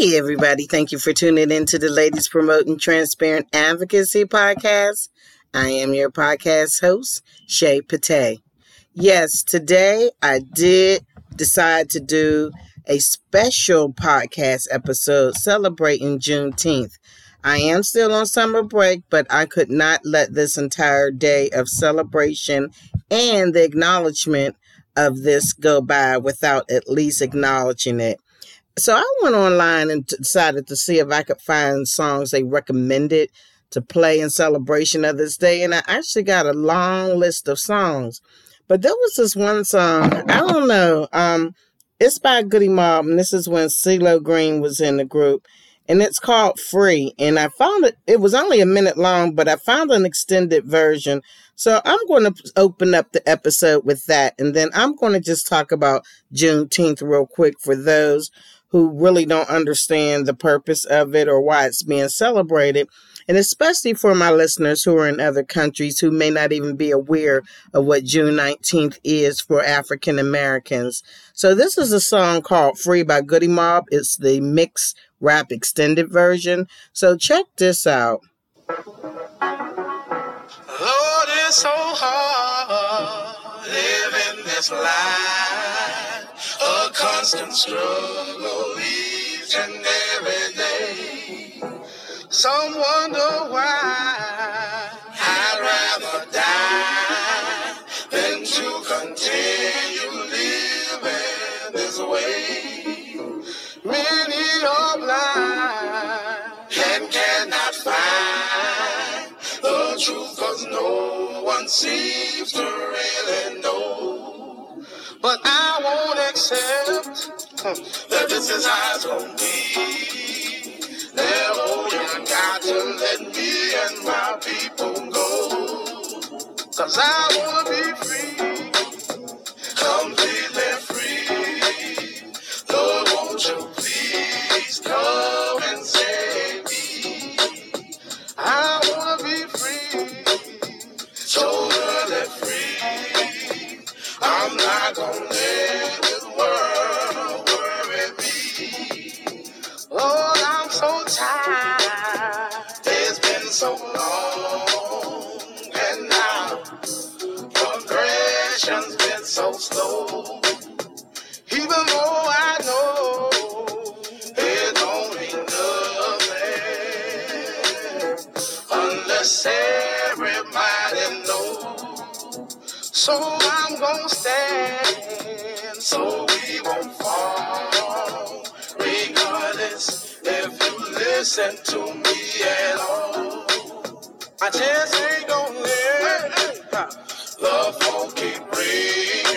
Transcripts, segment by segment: Hey, everybody. Thank you for tuning in to the Ladies Promoting Transparent Advocacy Podcast. I am your podcast host, Shay Pate. Yes, today I did decide to do a special podcast episode celebrating Juneteenth. I am still on summer break, but I could not let this entire day of celebration and the acknowledgement of this go by without at least acknowledging it. So I went online and decided to see if I could find songs they recommended to play in celebration of this day. And I actually got a long list of songs. But there was this one song, I don't know, it's by Goodie Mob, and this is when CeeLo Green was in the group. And it's called Free. And I found it was only a minute long, but I found an extended version. So I'm going to open up the episode with that. And then I'm going to just talk about Juneteenth real quick for those who really don't understand the purpose of it or why it's being celebrated. And especially for my listeners who are in other countries who may not even be aware of what June 19th is for African Americans. So this is a song called Free by Goodie Mob. It's the mixed rap extended version. So check this out. Lord, it's so hard living this life. A constant struggle each and every day. Some wonder why I'd rather die than to continue living this way. Many are blind and cannot find the truth, 'cause no one seems to really know. But I won't accept that this is how it's gonna be. Therefore, you got to let me and my people go. 'Cause I wanna be free, completely free. Lord, won't you please come and save me? I wanna be free, totally free. I'm not gonna let this world worry me. Lord, I'm so tired. It's been so long, and now progression's been so slow. Even though I know it don't mean nothing unless everybody knows. So I'm gonna stand so we won't fall, regardless if you listen to me at all. I just ain't gonna let the phone keep ringing,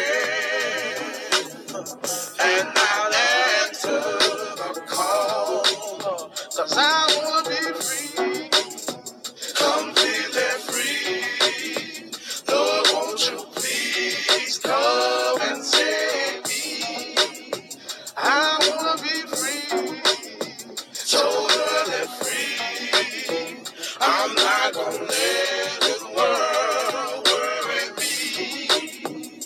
and I'll answer the call, 'cause I wanna be free, completely free. Lord, won't you please come and save me? I wanna be free, totally free. I'm not gonna let this world worry me.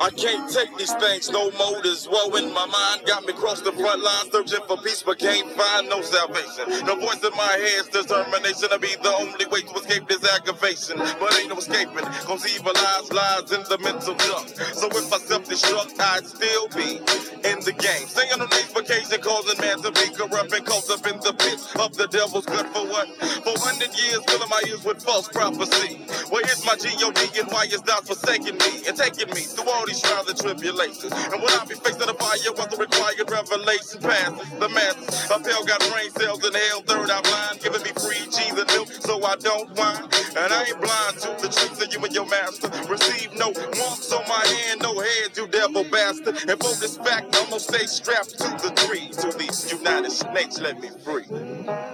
I can't take these things no more. This woe in my mind got me across the front line, searching for peace, but can't find no salvation. The voice in my head's determination to be the only way to escape this aggravation. But ain't no escaping, 'cause evil eyes lies in the mental duct. So if I self-destruct, I'd still be in the game, singing on these vacation, causing man to be corrupt and caught up in the pit of the devil's good for what? For 100 years, filling my ears with false prophecy. Where is my G-O-D and why is not forsaking me and taking me through all these trials and tribulations? And will I be facing the fire with the required revelation passes? The masses of hell got brain cells in hell, third eye blind, giving me free cheese and milk so I don't whine. And I ain't blind to the truth of you and your master. Receive no marks on my hand, no head, you devil bastard. And for this fact, I'm gonna stay strapped to the tree. To these United Snakes, let me free.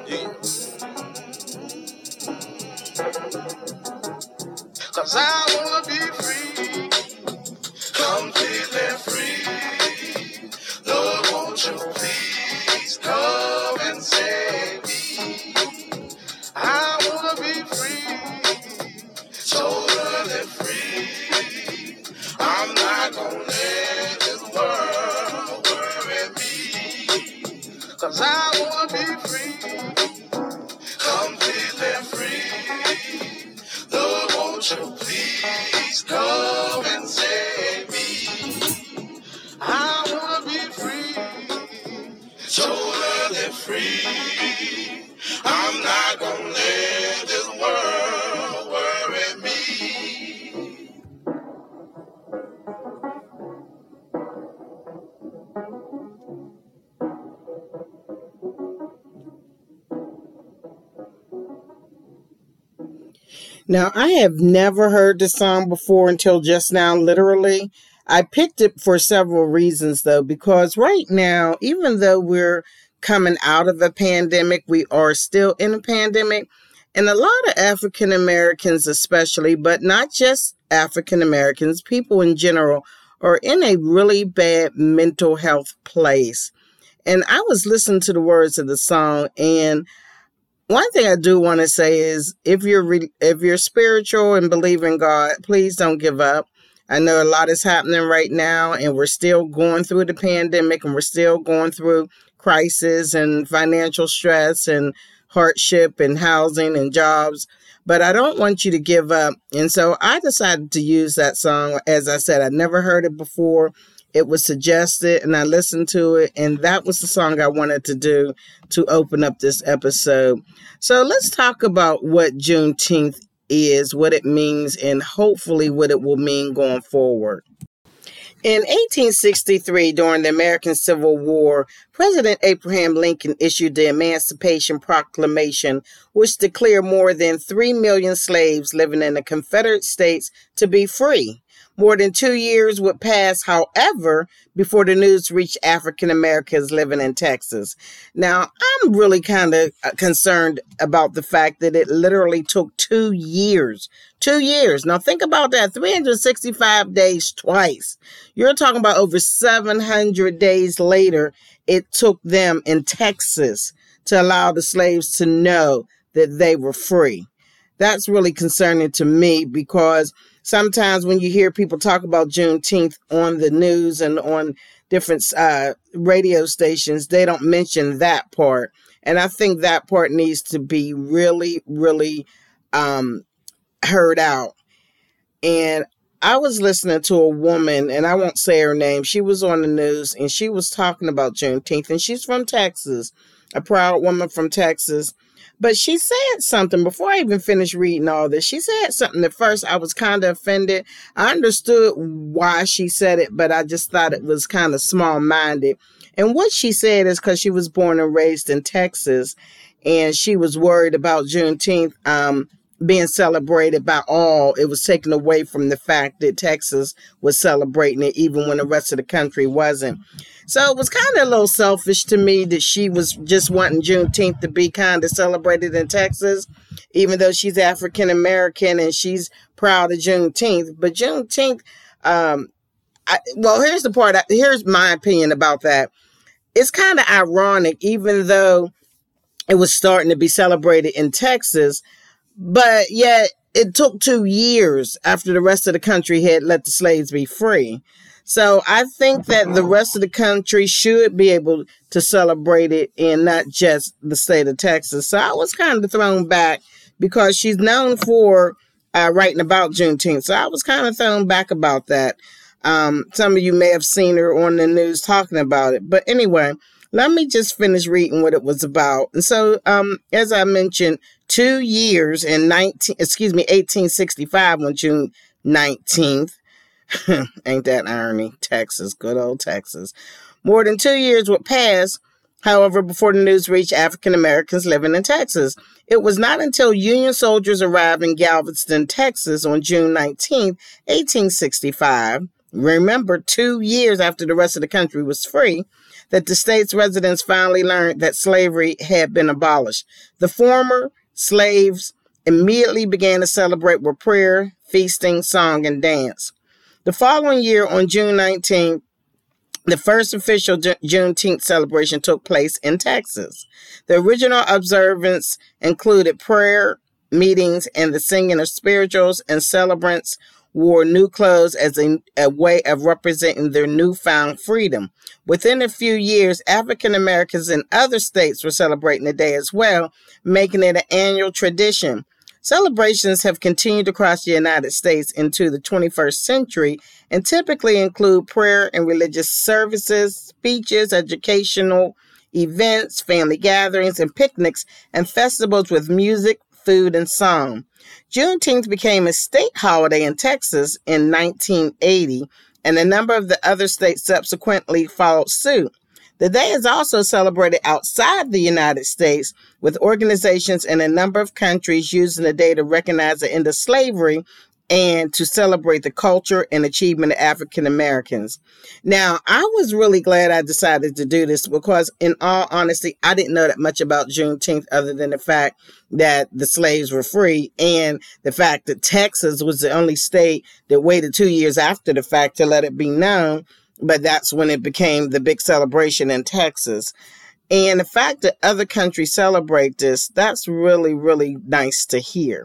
Yeah. 'Cause I wanna be free, completely free. Lord, won't you please come and save me? I wanna be free, totally free. I'm not gonna let this world worry me. 'Cause I wanna be free, completely free. Lord, won't you please come and save me? I wanna be free, totally free. I'm not gonna let this world worry me. Now, I have never heard this song before until just now, literally. I picked it for several reasons, though, because right now, even though we're coming out of a pandemic, we are still in a pandemic. And a lot of African Americans especially, but not just African Americans, people in general, are in a really bad mental health place. And I was listening to the words of the song, and one thing I do want to say is if you're spiritual and believe in God, please don't give up. I know a lot is happening right now, and we're still going through the pandemic, and we're still going through crisis and financial stress and hardship and housing and jobs, but I don't want you to give up. And so I decided to use that song. As I said, I never heard it before. It was suggested and I listened to it, and that was the song I wanted to do to open up this episode. So let's talk about what Juneteenth is, what it means, and hopefully what it will mean going forward. In 1863, during the American Civil War, President Abraham Lincoln issued the Emancipation Proclamation, which declared more than 3 million slaves living in the Confederate States to be free. More than 2 years would pass, however, before the news reached African Americans living in Texas. Now, I'm really kind of concerned about the fact that it literally took 2 years. 2 years. Now, think about that. 365 days twice. You're talking about over 700 days later, it took them in Texas to allow the slaves to know that they were free. That's really concerning to me, because sometimes when you hear people talk about Juneteenth on the news and on different radio stations, they don't mention that part. And I think that part needs to be really, really heard out. And I was listening to a woman, and I won't say her name. She was on the news, and she was talking about Juneteenth, and she's from Texas, a proud woman from Texas. But she said something before I even finished reading all this. She said something at first. I was kind of offended. I understood why she said it, but I just thought it was kind of small-minded. And what she said is because she was born and raised in Texas, and she was worried about Juneteenth being celebrated by all. It was taken away from the fact that Texas was celebrating it, even when the rest of the country wasn't. So it was kind of a little selfish to me that she was just wanting Juneteenth to be kind of celebrated in Texas, even though she's African American and she's proud of Juneteenth. But Juneteenth, here's the part. Here's my opinion about that. It's kind of ironic, even though it was starting to be celebrated in Texas. But yet it took 2 years after the rest of the country had let the slaves be free. So I think that the rest of the country should be able to celebrate it and not just the state of Texas. So I was kind of thrown back because she's known for writing about Juneteenth. So I was kind of thrown back about that. Some of you may have seen her on the news talking about it. But anyway, let me just finish reading what it was about. And so, as I mentioned, 2 years in 1865 on June 19th. Ain't that irony? Texas, good old Texas. More than 2 years would pass, however, before the news reached African Americans living in Texas. It was not until Union soldiers arrived in Galveston, Texas on June 19th, 1865. Remember, 2 years after the rest of the country was free, that the state's residents finally learned that slavery had been abolished. The former slaves immediately began to celebrate with prayer, feasting, song, and dance. The following year, on June 19th, the first official Juneteenth celebration took place in Texas. The original observance included prayer, meetings, and the singing of spirituals and celebrants wore new clothes as a way of representing their newfound freedom. Within a few years, African Americans in other states were celebrating the day as well, making it an annual tradition. Celebrations have continued across the United States into the 21st century and typically include prayer and religious services, speeches, educational events, family gatherings, and picnics, and festivals with music, food, and song. Juneteenth became a state holiday in Texas in 1980, and a number of the other states subsequently followed suit. The day is also celebrated outside the United States, with organizations in a number of countries using the day to recognize the end of slavery and to celebrate the culture and achievement of African Americans. Now, I was really glad I decided to do this because, in all honesty, I didn't know that much about Juneteenth other than the fact that the slaves were free and the fact that Texas was the only state that waited 2 years after the fact to let it be known, but that's when it became the big celebration in Texas. And the fact that other countries celebrate this, that's really, really nice to hear.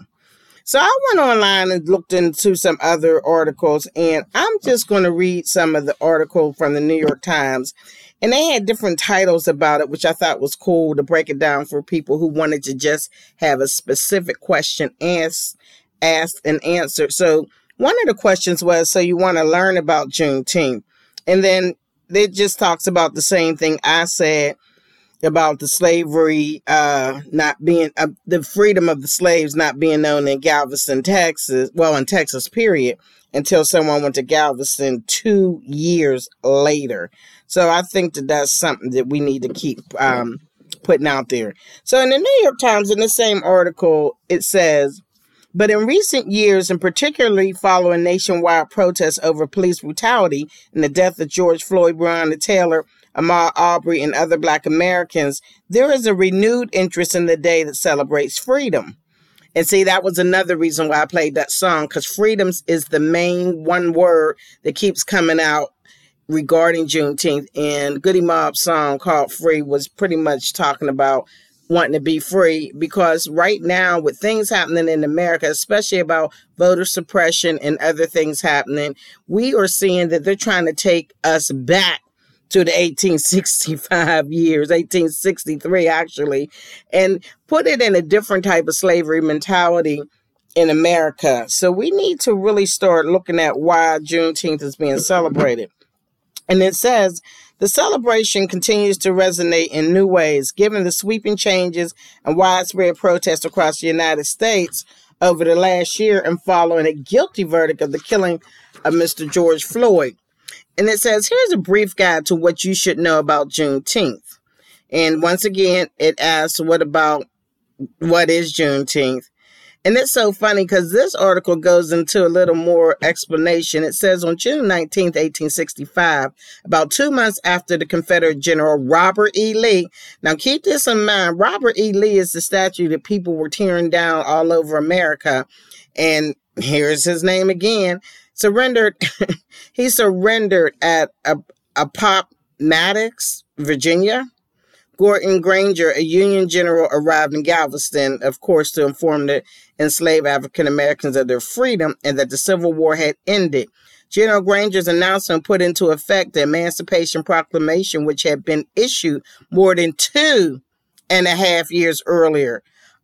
So I went online and looked into some other articles, and I'm just going to read some of the article from the New York Times. And they had different titles about it, which I thought was cool to break it down for people who wanted to just have a specific question asked and answered. So one of the questions was, so you want to learn about Juneteenth? And then it just talks about the same thing I said about the slavery not being the freedom of the slaves not being known in Galveston, Texas. Well, in Texas, period, until someone went to Galveston 2 years later. So I think that that's something that we need to keep putting out there. So in the New York Times, in the same article, it says, but in recent years, and particularly following nationwide protests over police brutality and the death of George Floyd, Breonna Taylor, Ahmaud Arbery, and other Black Americans, there is a renewed interest in the day that celebrates freedom. And see, that was another reason why I played that song, because freedoms is the main one word that keeps coming out regarding Juneteenth. And Goodie Mob's song called Free was pretty much talking about wanting to be free, because right now with things happening in America, especially about voter suppression and other things happening, we are seeing that they're trying to take us back to the 1863 actually, and put it in a different type of slavery mentality in America. So we need to really start looking at why Juneteenth is being celebrated. And it says, the celebration continues to resonate in new ways, given the sweeping changes and widespread protests across the United States over the last year and following a guilty verdict of the killing of Mr. George Floyd. And it says, here's a brief guide to what you should know about Juneteenth. And once again, it asks, what is Juneteenth? And it's so funny because this article goes into a little more explanation. It says on June 19th, 1865, about 2 months after the Confederate General Robert E. Lee. Now, keep this in mind. Robert E. Lee is the statue that people were tearing down all over America. And here's his name again. He surrendered at Appomattox, Virginia. Gordon Granger, a Union general, arrived in Galveston, of course, to inform the enslaved African Americans of their freedom and that the Civil War had ended. General Granger's announcement put into effect the Emancipation Proclamation, which had been issued more than 2.5 years earlier.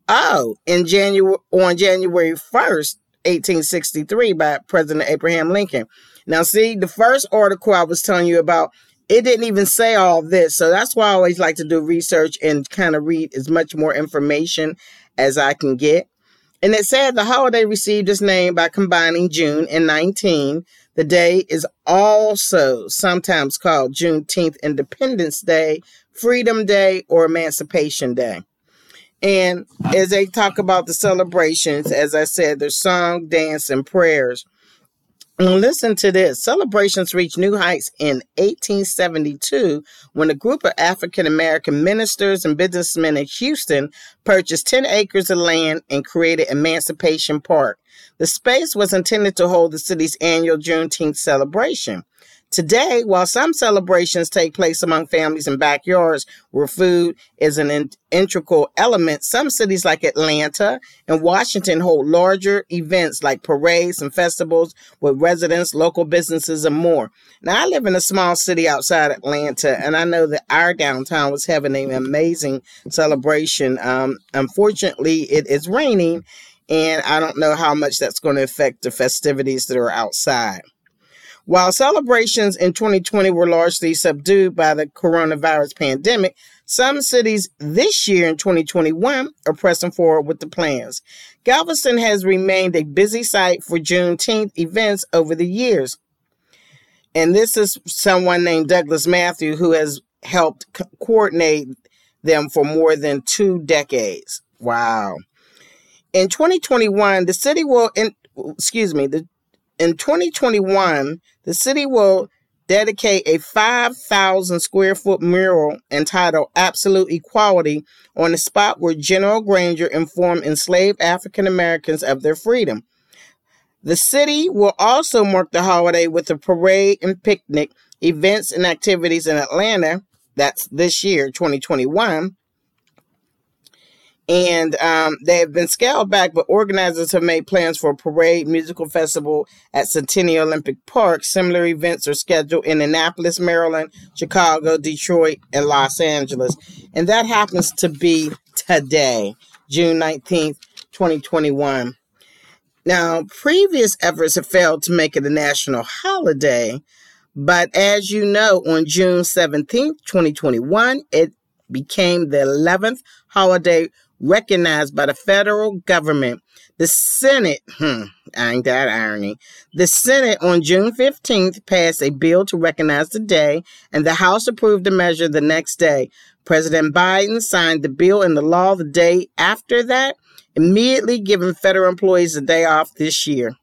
On January 1st, 1863, by President Abraham Lincoln. Now, see, the first article I was telling you about, it didn't even say all this. So that's why I always like to do research and kind of read as much more information as I can get. And it said the holiday received its name by combining June and 19. The day is also sometimes called Juneteenth, Independence Day, Freedom Day, or Emancipation Day. And as they talk about the celebrations, as I said, there's song, dance, and prayers. And listen to this. Celebrations reached new heights in 1872 when a group of African-American ministers and businessmen in Houston purchased 10 acres of land and created Emancipation Park. The space was intended to hold the city's annual Juneteenth celebration. Today, while some celebrations take place among families and backyards where food is an integral element, some cities like Atlanta and Washington hold larger events like parades and festivals with residents, local businesses, and more. Now, I live in a small city outside Atlanta, and I know that our downtown was having an amazing celebration. Unfortunately, it is raining, and I don't know how much that's going to affect the festivities that are outside. While celebrations in 2020 were largely subdued by the coronavirus pandemic, some cities this year in 2021 are pressing forward with the plans. Galveston has remained a busy site for Juneteenth events over the years. And this is someone named Douglas Matthew who has helped coordinate them for more than 2 decades. Wow. In 2021, the city will, the city will dedicate a 5,000 square foot mural entitled Absolute Equality on the spot where General Granger informed enslaved African Americans of their freedom. The city will also mark the holiday with a parade and picnic, events and activities in Atlanta. That's this year, 2021. And they have been scaled back, but organizers have made plans for a parade, musical festival at Centennial Olympic Park. Similar events are scheduled in Annapolis, Maryland, Chicago, Detroit, and Los Angeles. And that happens to be today, June 19th, 2021. Now, previous efforts have failed to make it a national holiday, but as you know, on June 17th, 2021, it became the 11th holiday recognized by the federal government. The Senate, ain't that irony? The Senate on June 15th passed a bill to recognize the day, and the House approved the measure the next day. President Biden signed the bill into law the day after that, immediately giving federal employees a day off this year.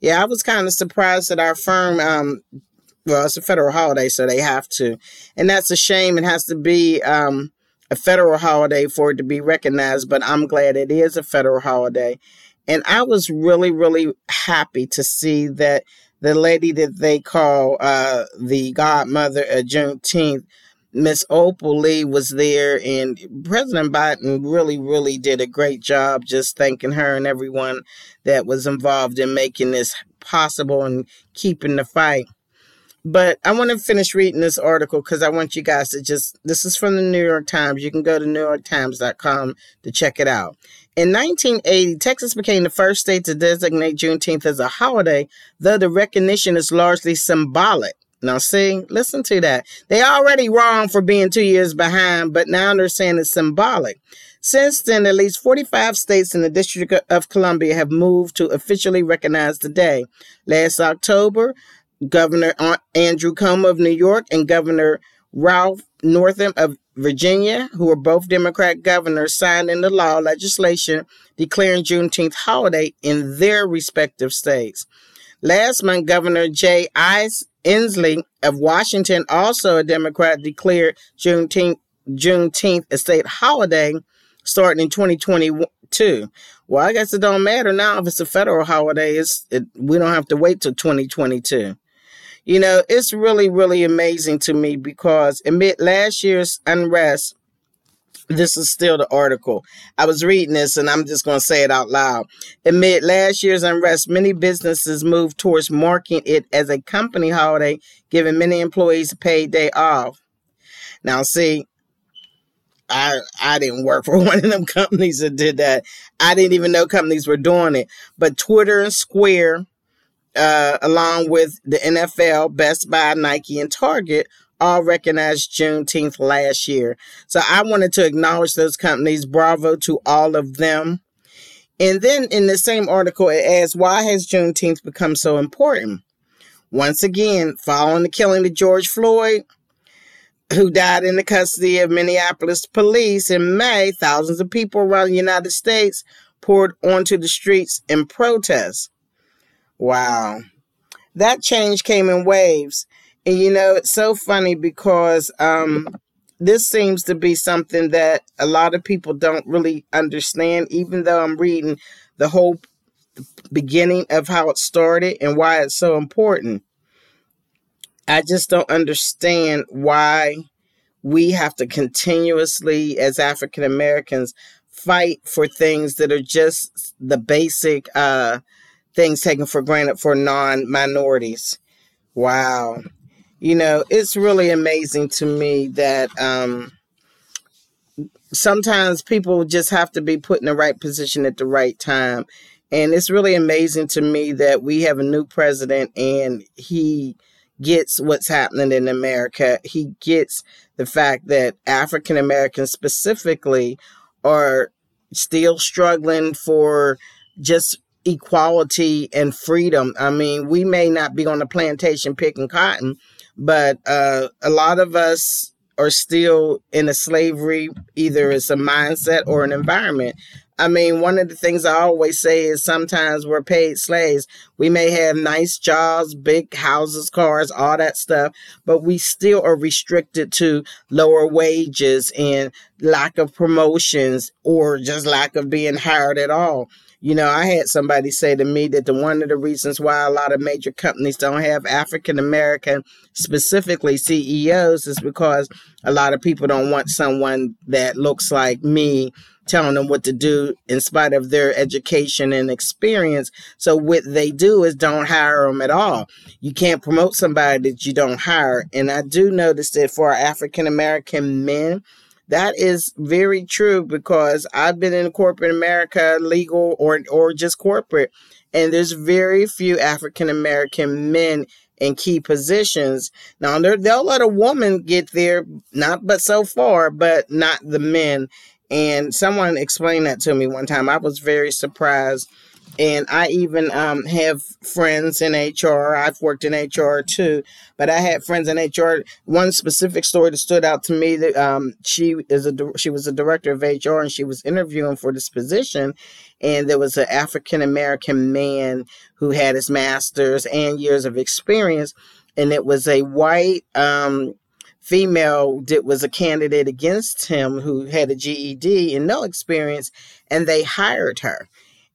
Yeah, I was kind of surprised that our firm, well, it's a federal holiday, so they have to. And that's a shame. It has to be a federal holiday for it to be recognized, but I'm glad it is a federal holiday. And I was really, really happy to see that the lady that they call the godmother of Juneteenth, Miss Opal Lee, was there. And President Biden really, really did a great job just thanking her and everyone that was involved in making this possible and keeping the fight. But I want to finish reading this article because I want you guys to just, this is from the New York Times. You can go to newyorktimes.com to check it out. In 1980, Texas became the first state to designate Juneteenth as a holiday, though the recognition is largely symbolic. Now, see, listen to that. They already wrong for being 2 years behind, but now they're saying it's symbolic. Since then, at least 45 states in the District of Columbia have moved to officially recognize the day. Last October, Governor Andrew Cuomo of New York and Governor Ralph Northam of Virginia, who are both Democrat governors, signed into law legislation declaring Juneteenth holiday in their respective states. Last month, Governor Jay Inslee of Washington, also a Democrat, declared Juneteenth a state holiday starting in 2022. Well, I guess it don't matter now if it's a federal holiday. We don't have to wait till 2022. You know, it's really, really amazing to me because amid last year's unrest, this is still the article. I was reading this and I'm just going to say it out loud. Amid last year's unrest, many businesses moved towards marking it as a company holiday, giving many employees a paid day off. Now, see, I didn't work for one of them companies that did that. I didn't even know companies were doing it. But Twitter and Square, along with the NFL, Best Buy, Nike, and Target, all recognized Juneteenth last year. So I wanted to acknowledge those companies. Bravo to all of them. And then in the same article, it asks, why has Juneteenth become so important? Once again, following the killing of George Floyd, who died in the custody of Minneapolis police in May, thousands of people around the United States poured onto the streets in protest. Wow. That change came in waves. And, you know, it's so funny because this seems to be something that a lot of people don't really understand, even though I'm reading the whole beginning of how it started and why it's so important. I just don't understand why we have to continuously, as African Americans, fight for things that are just the basic things taken for granted for non-minorities. Wow. You know, it's really amazing to me that sometimes people just have to be put in the right position at the right time. And it's really amazing to me that we have a new president and he gets what's happening in America. He gets the fact that African Americans specifically are still struggling for just equality and freedom. I mean, we may not be on the plantation picking cotton, but a lot of us are still in a slavery, either it's a mindset or an environment. I mean, one of the things I always say is sometimes we're paid slaves. We may have nice jobs, big houses, cars, all that stuff, but we still are restricted to lower wages and lack of promotions or just lack of being hired at all. You know, I had somebody say to me that one of the reasons why a lot of major companies don't have African American, specifically CEOs, is because a lot of people don't want someone that looks like me telling them what to do in spite of their education and experience. So what they do is don't hire them at all. You can't promote somebody that you don't hire. And I do notice that for our African American men, that is very true, because I've been in corporate America, legal or just corporate, and there's very few African American men in key positions. Now, they'll let a woman get there, not but so far, but not the men. And someone explained that to me one time. I was very surprised. And I even have friends in HR. I've worked in HR too, but I had friends in HR. One specific story that stood out to me, that she was a director of HR, and she was interviewing for this position. And there was an African-American man who had his master's and years of experience. And it was a white female that was a candidate against him who had a GED and no experience, and they hired her.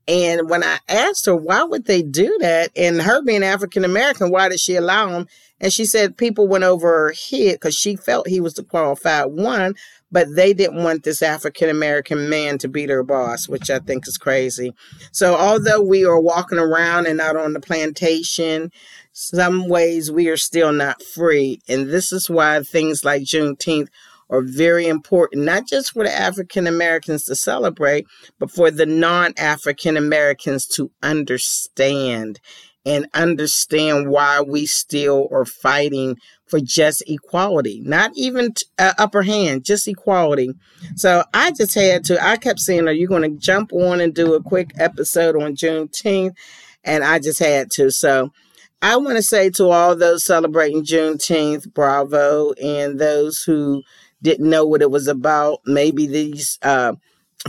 And when I asked her, why would they do that? And her being African-American, why did she allow them? And she said people went over her head because she felt he was the qualified one, but they didn't want this African-American man to be their boss, which I think is crazy. So although we are walking around and out on the plantation, some ways we are still not free. And this is why things like Juneteenth are very important, not just for the African Americans to celebrate, but for the non-African Americans to understand, and understand why we still are fighting for just equality, not even upper hand, just equality. So I kept saying, are you going to jump on and do a quick episode on Juneteenth? And I just had to. So I want to say to all those celebrating Juneteenth, bravo, and those who didn't know what it was about, maybe these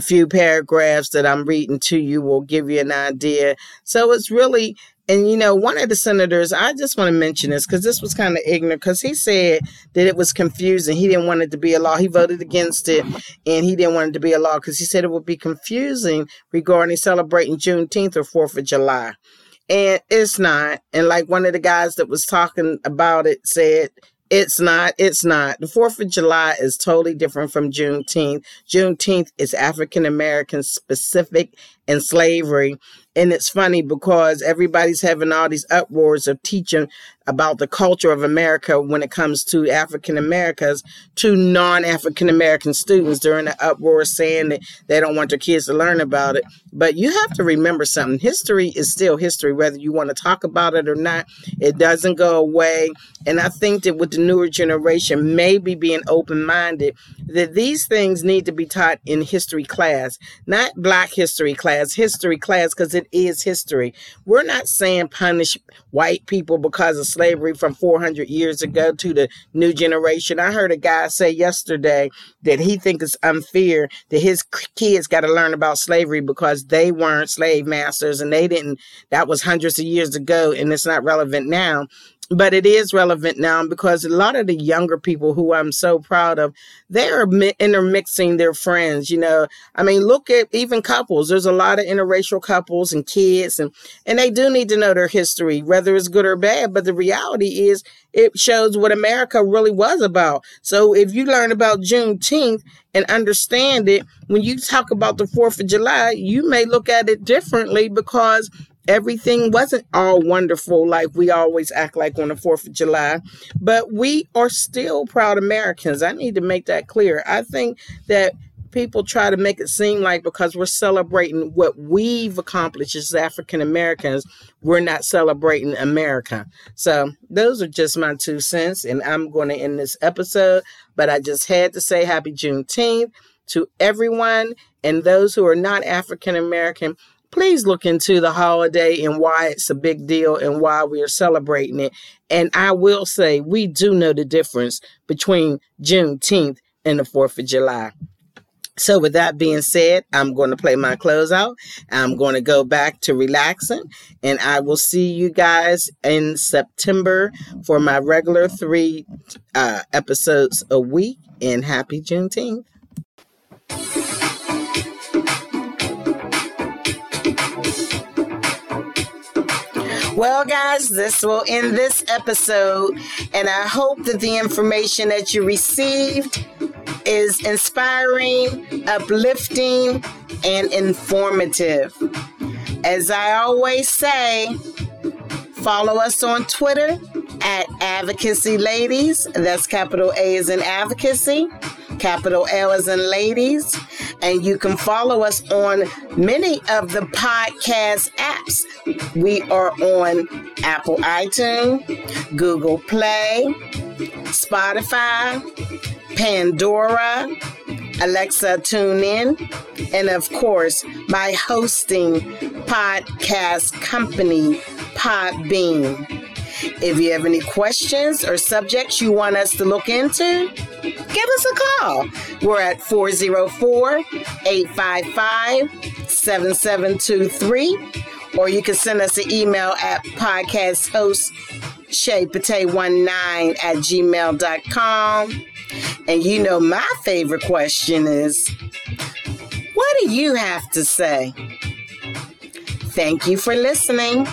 few paragraphs that I'm reading to you will give you an idea. So it's really, and you know, one of the senators, I just want to mention this because this was kind of ignorant, because he said that it was confusing. He didn't want it to be a law. He voted against it, and he didn't want it to be a law because he said it would be confusing regarding celebrating Juneteenth or 4th of July. And it's not. And like one of the guys that was talking about it said, It's not. The 4th of July is totally different from Juneteenth. Juneteenth is African-American specific and slavery. And it's funny because everybody's having all these uproars of teaching about the culture of America when it comes to African-Americans to non-African-American students. They're in the uproar saying that they don't want their kids to learn about it. But you have to remember something. History is still history, whether you want to talk about it or not. It doesn't go away. And I think that with the newer generation maybe being open-minded, that these things need to be taught in history class, not Black history class. History class, because it is history. We're not saying punish white people because of slavery from 400 years ago to the new generation. I heard a guy say yesterday that he thinks it's unfair that his kids got to learn about slavery because they weren't slave masters and that was hundreds of years ago, and it's not relevant now. But it is relevant now because a lot of the younger people who I'm so proud of, they are intermixing their friends. You know, I mean, look at even couples. There's a lot of interracial couples and kids, and they do need to know their history, whether it's good or bad. But the reality is it shows what America really was about. So if you learn about Juneteenth and understand it, when you talk about the 4th of July, you may look at it differently because everything wasn't all wonderful like we always act like on the 4th of July, but we are still proud Americans. I need to make that clear. I think that people try to make it seem like because we're celebrating what we've accomplished as African Americans, we're not celebrating America. So those are just my 2 cents, and I'm going to end this episode, but I just had to say happy Juneteenth to everyone, and those who are not African American, please look into the holiday and why it's a big deal and why we are celebrating it. And I will say we do know the difference between Juneteenth and the 4th of July. So with that being said, I'm going to play my closeout. I'm going to go back to relaxing, and I will see you guys in September for my regular 3 episodes a week. And happy Juneteenth. Well, guys, this will end this episode, and I hope that the information that you received is inspiring, uplifting, and informative. As I always say, follow us on Twitter at Advocacy Ladies. That's capital A as in advocacy, capital L as in ladies. And you can follow us on many of the podcast apps. We are on Apple iTunes, Google Play, Spotify, Pandora, Alexa TuneIn, and of course, my hosting podcast company, Podbean. If you have any questions or subjects you want us to look into, give us a call. We're at 404-855-7723, or you can send us an email at podcasthost@shaypate19@gmail.com. And you know my favorite question is, what do you have to say? Thank you for listening.